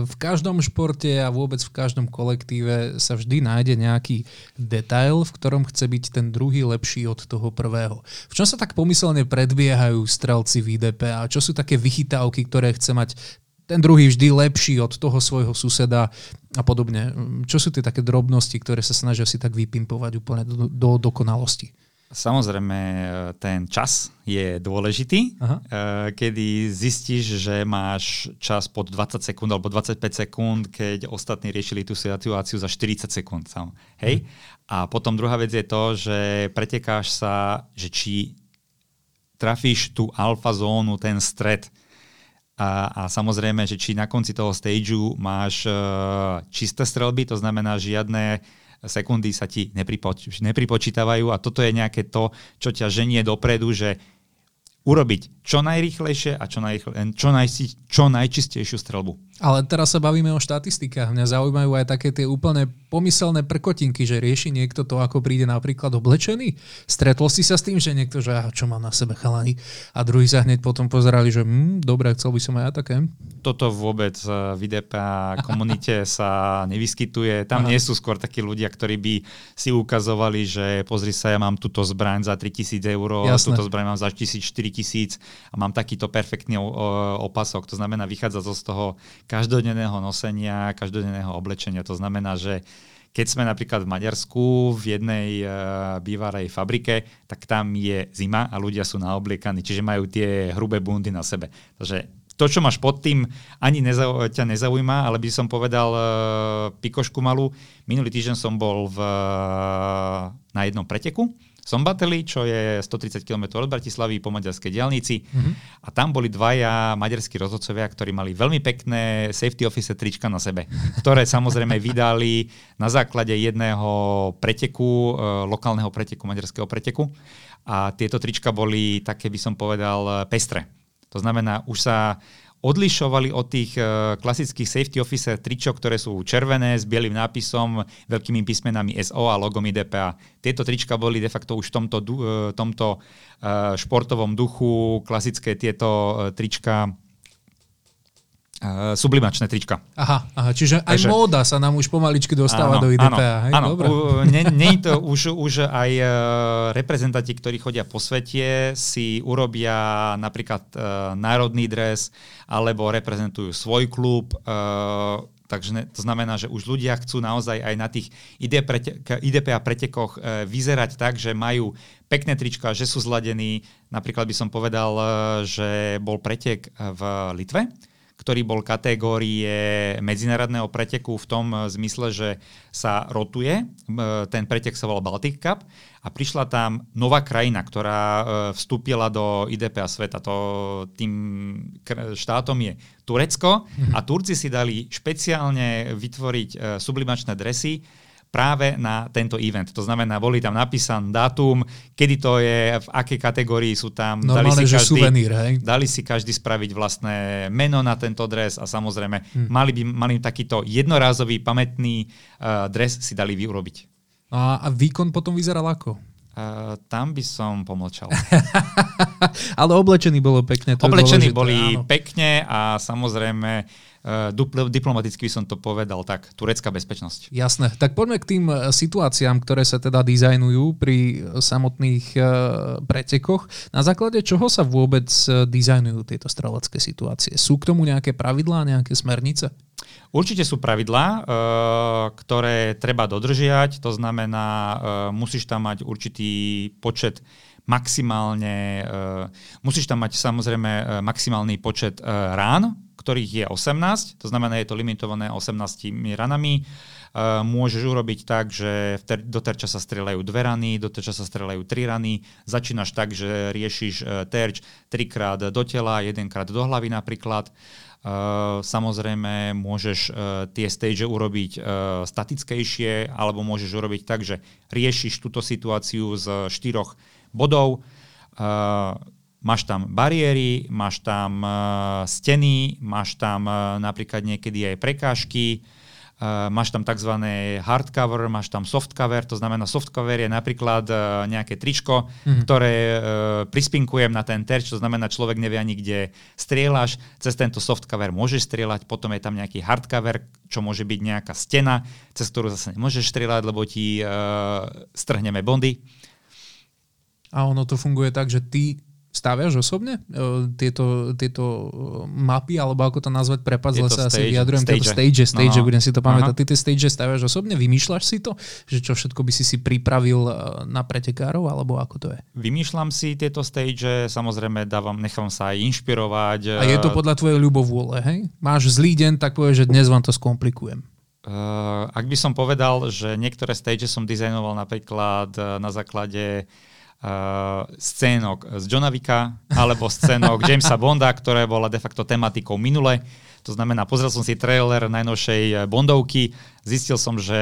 V každom športe a vôbec v každom kolektíve sa vždy nájde nejaký detail, v ktorom chce byť ten druhý lepší od toho prvého. V čom sa tak pomyselne predbiehajú strelci v IDPA a čo sú také vychytávky, ktoré chce mať ten druhý vždy lepší od toho svojho suseda a podobne. Čo sú tie také drobnosti, ktoré sa snažia si tak vypimpovať úplne do dokonalosti? Samozrejme, ten čas je dôležitý. Aha. Kedy zistíš, že máš čas pod 20 sekúnd alebo 25 sekúnd, keď ostatní riešili tú situáciu za 40 sekúnd. Hej? A potom druhá vec je to, že pretekáš sa, že či trafíš tú alfa zónu, ten stred. A samozrejme, že či na konci toho stageu máš čisté strelby, to znamená, žiadne sekundy sa ti nepripočítavajú a toto je nejaké to, čo ťa ženie dopredu, že urobiť čo najrýchlejšie a čo najčistejšiu strelbu. Ale teraz sa bavíme o štatistikách. Mňa zaujímajú aj také tie úplne pomyselné prkotinky, že rieši niekto to, ako príde napríklad oblečený. Stretol si sa s tým, že niekto, že čo mám na sebe chalani a druhý sa hneď potom pozerali, že dobre, chcel by som aj ja také. Toto vôbec v IDPA komunite sa nevyskytuje. Tam nie sú skôr takí ľudia, ktorí by si ukazovali, že pozri sa, ja mám túto zbraň za 3 000 eur, túto zbraň mám za 4 000 a mám takýto perfektný opasok. To znamená, vychádza z toho každodenného nosenia, každodenného oblečenia. To znamená, že keď sme napríklad v Maďarsku v jednej bývarej fabrike, tak tam je zima a ľudia sú naobliekaní, čiže majú tie hrubé bundy na sebe. Takže to, čo máš pod tým, ani ťa nezaujíma, ale by som povedal pikošku malú. Minulý týždeň som bol na jednom preteku Sombateli, čo je 130 km od Bratislavy po maďarskej diaľnici. A tam boli dvaja maďarskí rozhodcovia, ktorí mali veľmi pekné safety officer trička na sebe, ktoré samozrejme vydali na základe jedného preteku, lokálneho preteku, maďarského preteku. A tieto trička boli také, by som povedal, pestré. To znamená, už sa odlišovali od tých klasických safety officer tričok, ktoré sú červené s bielým nápisom, veľkými písmenami SO a logom IDPA. Tieto trička boli de facto už v tomto športovom duchu, klasické tieto trička, sublimačné trička. Aha, čiže aj takže móda sa nám už pomaličky dostáva do IDPA. Áno, nie to už aj reprezentanti, ktorí chodia po svete, si urobia napríklad národný dres alebo reprezentujú svoj klub. Takže to znamená, že už ľudia chcú naozaj aj na tých IDPA pretekoch vyzerať tak, že majú pekné trička, že sú zladení. Napríklad by som povedal, že bol pretek v Litve, ktorý bol kategórie medzinárodného preteku v tom zmysle, že sa rotuje. Ten pretek sa volal Baltic Cup a prišla tam nová krajina, ktorá vstúpila do IDPA sveta. Tým štátom je Turecko a Turci si dali špeciálne vytvoriť sublimačné dresy práve na tento event. To znamená, boli tam napísaný dátum, kedy to je, v akej kategórii sú tam. Normálne, že suvenír, hej? Dali si každý spraviť vlastné meno na tento dres a samozrejme mali takýto jednorázový pamätný dres si dali vyrobiť. A výkon potom vyzeral ako? Tam by som pomlčal. Ale oblečení bolo pekne. Oblečení boli pekne a samozrejme diplomaticky som to povedal tak, turecká bezpečnosť. Jasné. Tak poďme k tým situáciám, ktoré sa teda dizajnujú pri samotných pretekoch. Na základe čoho sa vôbec dizajnujú tieto strelecké situácie? Sú k tomu nejaké pravidlá, nejaké smernice? Určite sú pravidlá, ktoré treba dodržiať. To znamená, musíš tam mať určitý počet maximálne, musíš tam mať samozrejme maximálny počet rán, ktorých je 18, to znamená, je to limitované 18 ranami. Môžeš urobiť tak, že do terča sa strieľajú 2 rany, do terča sa strieľajú 3 rany. Začínaš tak, že riešiš terč 3-krát do tela, 1-krát do hlavy napríklad. Samozrejme, môžeš tie stage urobiť statickejšie, alebo môžeš urobiť tak, že riešiš túto situáciu z 4 bodov. Máš tam bariéry, máš tam steny, máš tam napríklad niekedy aj prekážky, máš tam tzv. Hardcover, máš tam softcover, to znamená softcover je napríklad nejaké tričko, ktoré prispinkujem na ten terč, to znamená človek nevie ani kde strieľaš, cez tento softcover môžeš strieľať, potom je tam nejaký hardcover, čo môže byť nejaká stena, cez ktorú zase nemôžeš strieľať, lebo ti strhneme bondy. A ono to funguje tak, že ty staviaš osobne tieto mapy, alebo ako to nazvať, prepáč, zle sa asi vyjadrujem, tieto stage, budem si to pamätať. Ty tie stage staviaš osobne, vymýšľaš si to, že čo všetko by si pripravil na pretekárov, alebo ako to je? Vymýšľam si tieto stage, samozrejme nechám sa aj inšpirovať. A je to podľa tvojej ľubovôle, hej? Máš zlý deň, tak povieš, že dnes vám to skomplikujem. Ak by som povedal, že niektoré stage som dizajnoval napríklad na základe scénok z Johna Wicka alebo scénok Jamesa Bonda, ktorá bola de facto tematikou minule. To znamená, pozrel som si trailer najnovšej Bondovky, zistil som, že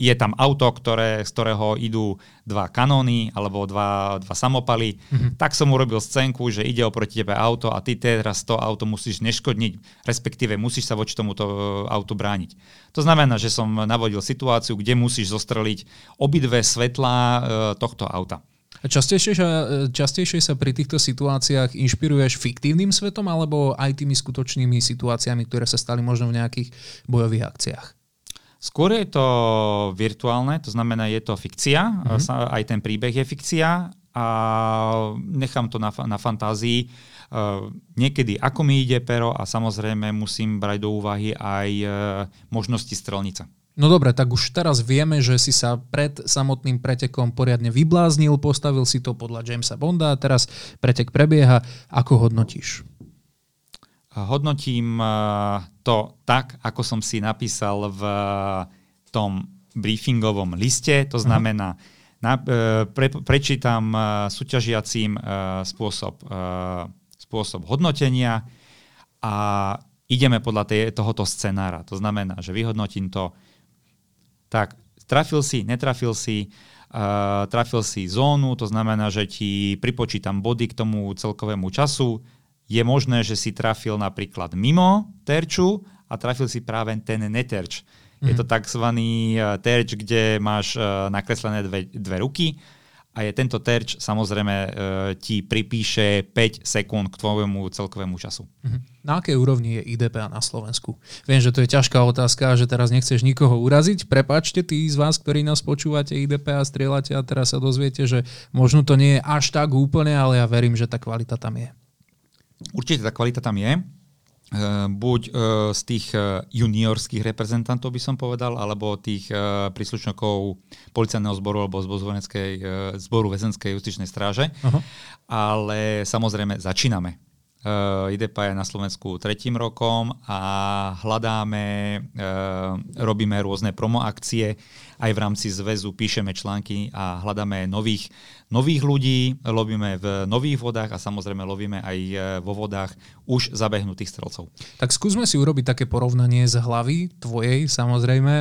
je tam auto, z ktorého idú dva kanóny alebo dva samopaly. Tak som urobil scénku, že ide oproti tebe auto a ty teraz to auto musíš neškodniť, respektíve musíš sa voči tomuto autu brániť. To znamená, že som navodil situáciu, kde musíš zostreliť obidve svetlá tohto auta. Častejšie sa pri týchto situáciách inšpiruješ fiktívnym svetom alebo aj tými skutočnými situáciami, ktoré sa stali možno v nejakých bojových akciách? Skôr je to virtuálne, to znamená, je to fikcia, aj ten príbeh je fikcia a nechám to na fantázii. Niekedy ako mi ide pero a samozrejme musím brať do úvahy aj možnosti strelnice. No dobre, tak už teraz vieme, že si sa pred samotným pretekom poriadne vybláznil, postavil si to podľa Jamesa Bonda a teraz pretek prebieha. Ako hodnotíš? Hodnotím to tak, ako som si napísal v tom briefingovom liste. To znamená, prečítam súťažiacím spôsob hodnotenia a ideme podľa tohoto scenára. To znamená, že vyhodnotím to tak, trafil si, netrafil si, trafil si zónu, to znamená, že ti pripočítam body k tomu celkovému času. Je možné, že si trafil napríklad mimo terču a trafil si práve ten neterč. Je to takzvaný terč, kde máš nakreslené dve ruky a je tento terč samozrejme ti pripíše 5 sekúnd k tvojemu celkovému času. Na akej úrovni je IDPA na Slovensku? Viem, že to je ťažká otázka, že teraz nechceš nikoho uraziť. Prepáčte, tí z vás, ktorí nás počúvate, IDPA strieľate a teraz sa dozviete, že možno to nie je až tak úplne, ale ja verím, že tá kvalita tam je. Určite tá kvalita tam je. Buď z tých juniorských reprezentantov, by som povedal, alebo tých príslušníkov policajného zboru alebo zboru väzenskej justičnej stráže. Aha. Ale samozrejme začíname. IDPA je na Slovensku 3. rokom a hľadáme, robíme rôzne promoakcie, aj v rámci zväzu píšeme články a hľadáme nových ľudí, lovíme v nových vodách a samozrejme lovíme aj vo vodách už zabehnutých strelcov. Tak skúsme si urobiť také porovnanie z hlavy tvojej, samozrejme.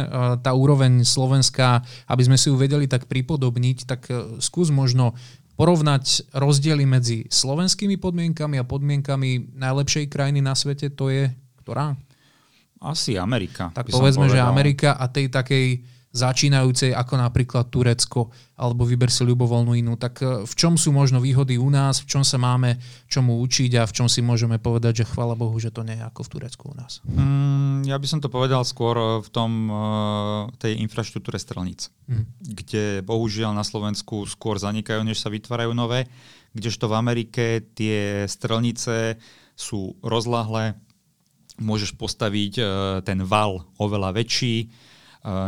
Tá úroveň slovenská, aby sme si ju vedeli tak pripodobniť, tak skús možno porovnať rozdiely medzi slovenskými podmienkami a podmienkami najlepšej krajiny na svete, to je ktorá? Asi Amerika. Tak povedzme, že Amerika a tej takej začínajúcej ako napríklad Turecko, alebo vyber si ľubovoľnú inú. Tak v čom sú možno výhody u nás, v čom sa máme čomu učiť a v čom si môžeme povedať, že chvála Bohu, že to nie je ako v Turecku u nás? Ja by som to povedal skôr v tej infraštruktúre strelníc, kde bohužiaľ na Slovensku skôr zanikajú, než sa vytvárajú nové, kdežto v Amerike tie strelnice sú rozláhle, môžeš postaviť ten val oveľa väčší,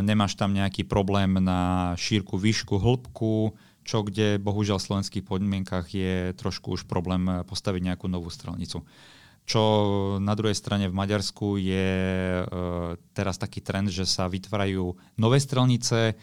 nemáš tam nejaký problém na šírku, výšku, hĺbku, čo kde bohužiaľ v slovenských podmienkach je trošku už problém postaviť nejakú novú strelnicu. Čo na druhej strane v Maďarsku je teraz taký trend, že sa vytvárajú nové strelnice,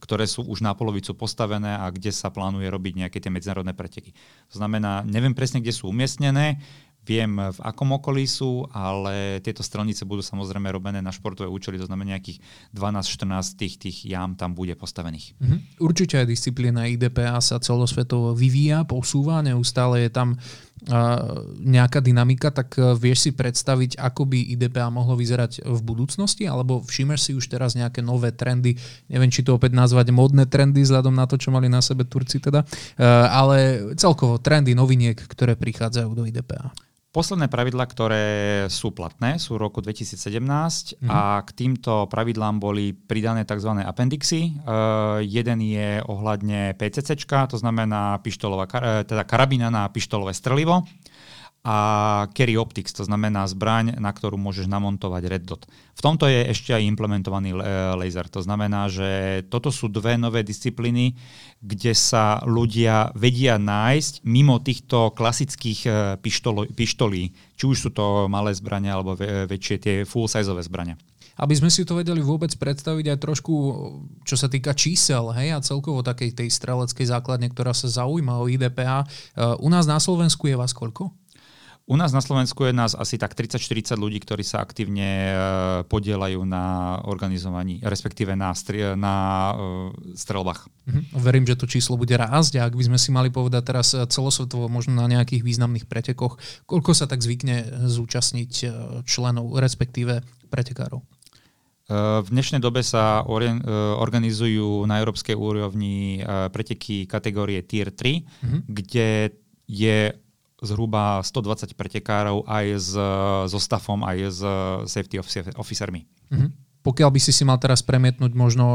ktoré sú už na polovicu postavené a kde sa plánuje robiť nejaké tie medzinárodné preteky. To znamená, neviem presne, kde sú umiestnené, Viem, v akom okolí sú, ale tieto strelnice budú samozrejme robené na športové účely, to znamená nejakých 12-14 tých jám tam bude postavených. Mhm. Určite aj disciplína IDPA sa celosvetovo vyvíja, posúva, neustále je tam nejaká dynamika, tak vieš si predstaviť, ako by IDPA mohlo vyzerať v budúcnosti, alebo všimneš si už teraz nejaké nové trendy, neviem, či to opäť nazvať modné trendy, vzhľadom na to, čo mali na sebe Turci teda, ale celkovo trendy noviniek, ktoré prichádzajú do IDPA. Posledné pravidlá, ktoré sú platné, sú v roku 2017 a k týmto pravidlám boli pridané tzv. Appendixy. Jeden je ohľadne PCCčka, to znamená teda karabína na pištolové strelivo a Carry Optics, to znamená zbraň, na ktorú môžeš namontovať Red Dot. V tomto je ešte aj implementovaný laser. To znamená, že toto sú dve nové disciplíny, kde sa ľudia vedia nájsť mimo týchto klasických pištolí. Či už sú to malé zbrane alebo väčšie tie full-sizeové zbrane. Aby sme si to vedeli vôbec predstaviť aj trošku, čo sa týka čísel, hej, a celkovo takej tej streleckej základne, ktorá sa zaujíma o IDPA. U nás na Slovensku je vás koľko? U nás na Slovensku je nás asi tak 30-40 ľudí, ktorí sa aktívne podieľajú na organizovaní, respektíve na streľbách. Verím, že to číslo bude rásť a ak by sme si mali povedať teraz celosvetovo možno na nejakých významných pretekoch, koľko sa tak zvykne zúčastniť členov, respektíve pretekárov? V dnešnej dobe sa organizujú na európskej úrovni preteky kategórie Tier 3, kde je zhruba 120 pretekárov aj so staffom, aj s safety officermi. Pokiaľ by si mal teraz premietnúť možno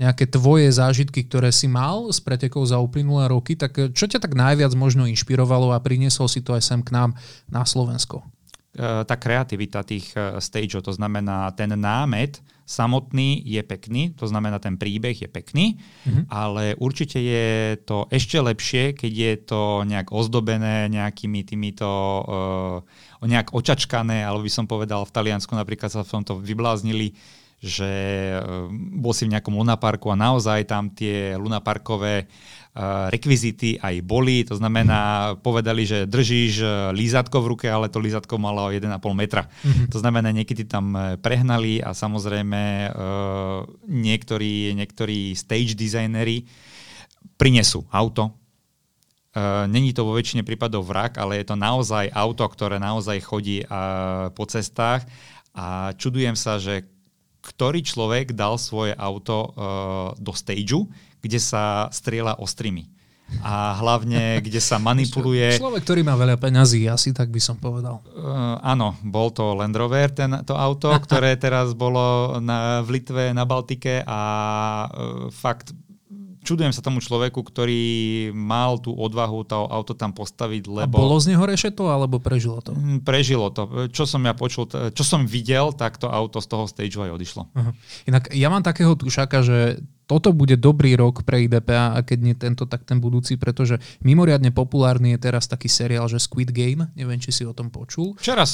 nejaké tvoje zážitky, ktoré si mal z pretekov za uplynulé roky, tak čo ťa tak najviac možno inšpirovalo a priniesol si to aj sem k nám na Slovensko? Tá kreativita tých stageov, to znamená ten námet samotný je pekný, to znamená ten príbeh je pekný, ale určite je to ešte lepšie, keď je to nejak ozdobené nejakými týmito nejak očačkané, alebo by som povedal v Taliansku napríklad sa v tomto vybláznili, že bol si v nejakom lunaparku a naozaj tam tie lunaparkové rekvizity aj boli, to znamená, povedali, že držíš lízatko v ruke, ale to lízatko malo 1,5 metra. To znamená, niekedy tam prehnali a samozrejme niektorí stage designeri prinesú auto. Není to vo väčšine prípadov vrak, ale je to naozaj auto, ktoré naozaj chodí po cestách a čudujem sa, že ktorý človek dal svoje auto do stageu, kde sa strieľa ostrými. A hlavne, kde sa manipuluje... Človek, ktorý má veľa peňazí, asi tak by som povedal. Áno, bol to Land Rover, to auto, ktoré teraz bolo v Litve, na Baltike a fakt čudujem sa tomu človeku, ktorý mal tú odvahu to auto tam postaviť, lebo... A bolo z neho rešeto, alebo prežilo to? Prežilo to. Čo som ja počul, čo som videl, tak to auto z toho stageu aj odišlo. Aha. Inak ja mám takého tušáka, že toto bude dobrý rok pre IDPA a keď nie tento, tak ten budúci, pretože mimoriadne populárny je teraz taký seriál, že Squid Game, neviem, či si o tom počul. Včera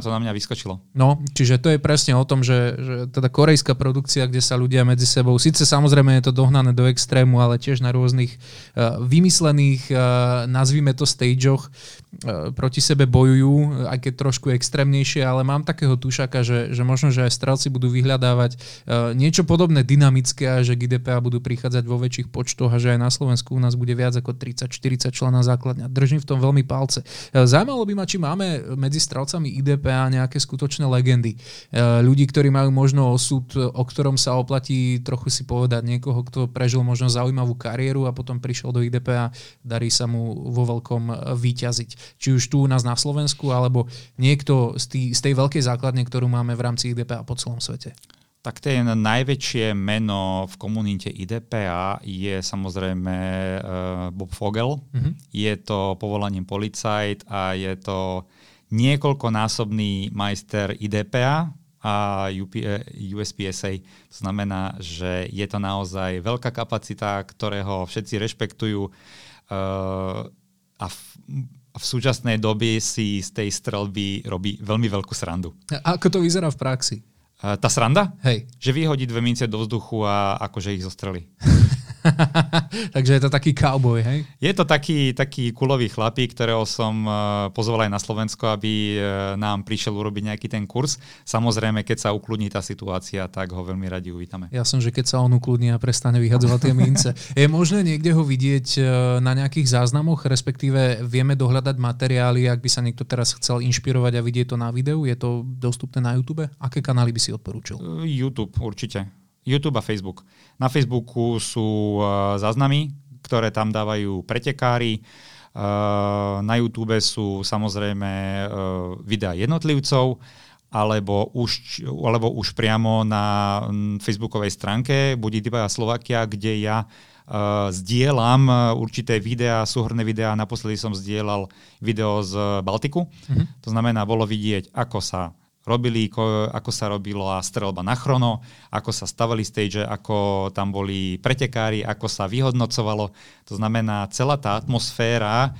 to na mňa vyskočilo. No, čiže to je presne o tom, že teda korejská produkcia, kde sa ľudia medzi sebou, síce samozrejme je to dohnané do extrému, ale tiež na rôznych vymyslených, nazvime to stageoch, proti sebe bojujú, aj keď trošku extrémnejšie, ale mám takého tušaka, že možno, že aj strelci budú vyhľadávať niečo podobné dynamické a že k IDPA budú prichádzať vo väčších počtoch a že aj na Slovensku u nás bude viac ako 30-40 členov základňa. Držím v tom veľmi palce. Zaujímalo by ma, či máme medzi strelcami IDPA nejaké skutočné legendy. Ľudí, ktorí majú možno osud, o ktorom sa oplatí trochu si povedať, niekoho, kto prežil možno zaujímavú kariéru a potom prišiel do IDPA, darí sa mu vo veľkom víťaziť. Či už tu u nás na Slovensku, alebo niekto z tej veľkej základne, ktorú máme v rámci IDPA po celom svete. Tak ten najväčšie meno v komunite IDPA je samozrejme Bob Vogel. Je to povolaním policajt a je to niekoľkonásobný majster IDPA a USPSA. To znamená, že je to naozaj veľká kapacita, ktorého všetci rešpektujú a v súčasnej dobe si z tej strelby robí veľmi veľkú srandu. A ako to vyzerá v praxi? Tá sranda? Hej. Že vyhodí dve mince do vzduchu a akože ich zostrelí. Takže je to taký cowboy, hej? Je to taký kulový chlapík, ktorého som pozval aj na Slovensko, aby nám prišiel urobiť nejaký ten kurz. Samozrejme, keď sa ukludní tá situácia, tak ho veľmi radi uvítame. Ja som, že keď sa on ukludní a prestane vyhadzovať tie mince. Je možné niekde ho vidieť na nejakých záznamoch, respektíve vieme dohľadať materiály, ak by sa niekto teraz chcel inšpirovať a vidieť to na videu? Je to dostupné na YouTube? Aké kanály by si odporúčil? YouTube určite. YouTube a Facebook. Na Facebooku sú záznamy, ktoré tam dávajú pretekári. Na YouTube sú samozrejme videá jednotlivcov, alebo už priamo na facebookovej stránke buď IDPA Slovakia, kde ja zdieľam určité videá, súhrné videá. Naposledy som zdieľal video z Baltiku. Mm-hmm. To znamená, bolo vidieť, ako sa robila strelba na chrono, ako sa stavali stage, ako tam boli pretekári, ako sa vyhodnocovalo. To znamená, celá tá atmosféra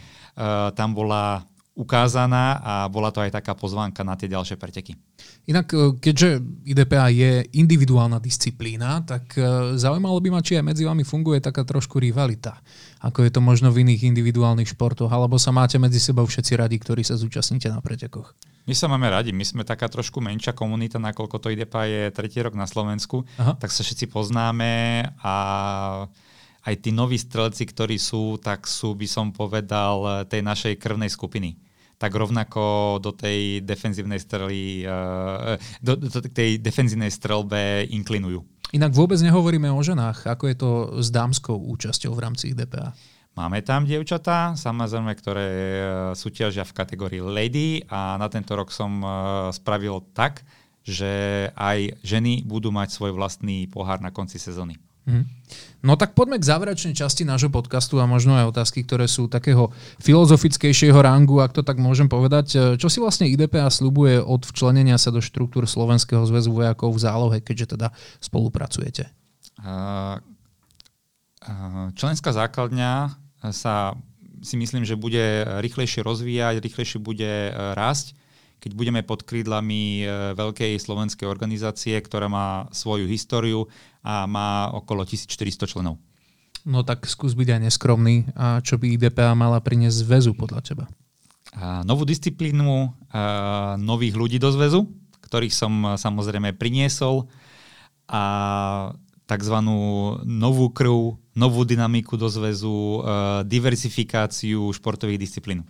tam bola ukázaná a bola to aj taká pozvánka na tie ďalšie preteky. Inak, keďže IDPA je individuálna disciplína, tak zaujímalo by ma, či aj medzi vami funguje taká trošku rivalita, ako je to možno v iných individuálnych športoch, alebo sa máte medzi sebou všetci radi, ktorí sa zúčastníte na pretekoch. My sa máme radi, my sme taká trošku menšia komunita, nakoľko to IDPA je tretí rok na Slovensku, tak sa všetci poznáme a aj tí noví strelci, ktorí sú, tak sú, by som povedal, tej našej krvnej skupiny. Tak rovnako do tej defenzívnej strely, do tej defenzívnej strelbe inklinujú. Inak vôbec nehovoríme o ženách. Ako je to s dámskou účasťou v rámci IDPA? Máme tam dievčatá, samozrejme, ktoré súťažia v kategórii lady a na tento rok som spravil tak, že aj ženy budú mať svoj vlastný pohár na konci sezóny. No tak poďme k záverečnej časti nášho podcastu a možno aj otázky, ktoré sú takého filozofickejšieho rangu, ak to tak môžem povedať. Čo si vlastne IDPA sľubuje od včlenenia sa do štruktúr Slovenského zväzu vojakov v zálohe, keďže teda spolupracujete? Členská základňa sa si myslím, že bude rýchlejšie rozvíjať, rýchlejšie bude rásť, keď budeme pod krídlami veľkej slovenskej organizácie, ktorá má svoju históriu a má okolo 1400 členov. No tak skús byť aj neskromný. A čo by IDPA mala priniesť zväzu podľa teba? Novú disciplínu, nových ľudí do zväzu, ktorých som samozrejme priniesol, a takzvanú novú krv, novú dynamiku do zväzu, diversifikáciu športových disciplín.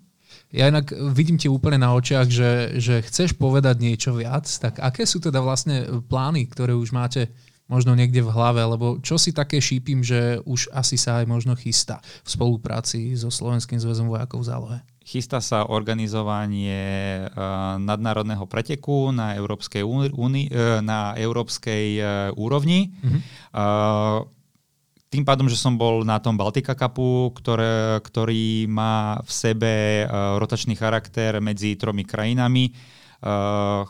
Ja inak vidím ti úplne na očiach, že chceš povedať niečo viac, tak aké sú teda vlastne plány, ktoré už máte možno niekde v hlave, lebo čo si také šípim, že už asi sa aj možno chystá v spolupráci so Slovenským zväzom vojakov v zálohe? Chystá sa organizovanie nadnárodného preteku na európskej úrovni. Mm-hmm. Tým pádom, že som bol na tom Baltica Cupu, ktorý má v sebe rotačný charakter medzi 3 krajinami,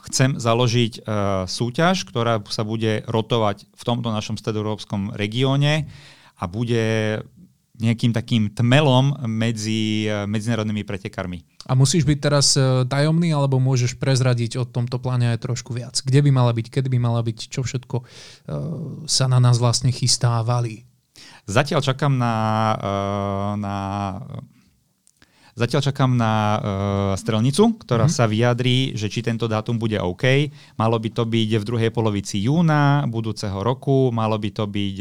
chcem založiť súťaž, ktorá sa bude rotovať v tomto našom stredoeurópskom regióne a bude nejakým takým tmelom medzi medzinárodnými pretekármi. A musíš byť teraz tajomný, alebo môžeš prezradiť o tomto pláne aj trošku viac? Kde by mala byť, kedy by mala byť, čo všetko sa na nás vlastne chystá a valí? Zatiaľ čakám na strelnicu, ktorá sa vyjadrí, že či tento dátum bude OK. Malo by to byť v druhej polovici júna budúceho roku, malo by to byť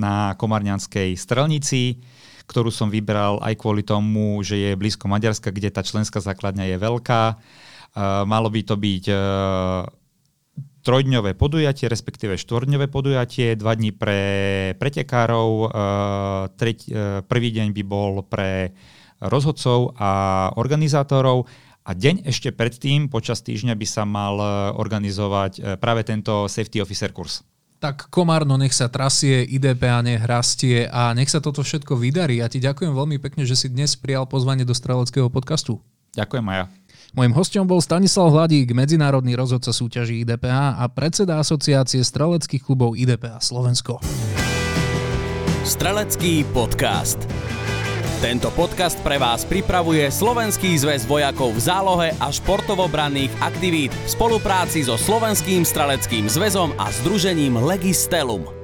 na Komárňanskej strelnici, ktorú som vybral aj kvôli tomu, že je blízko Maďarska, kde tá členská základňa je veľká. Malo by to byť trojdňové podujatie, respektíve štvorňové podujatie, 2 dni pre pretekárov, prvý deň by bol pre rozhodcov a organizátorov a deň ešte predtým, počas týždňa by sa mal organizovať práve tento Safety Officer kurz. Tak Komárno nech sa trasie, IDPA nech rastie a nech sa toto všetko vydarí. Ja ti ďakujem veľmi pekne, že si dnes prijal pozvanie do Streleckého podcastu. Ďakujem aj ja. Mojím hosťom bol Stanislav Hladík, medzinárodný rozhodca súťaží IDPA a predseda asociácie streleckých klubov IDPA Slovensko. Strelecký podcast. Tento podcast pre vás pripravuje Slovenský zväz vojakov v zálohe a športovobranných aktivít v spolupráci so Slovenským streleckým zväzom a združením Legis Telum.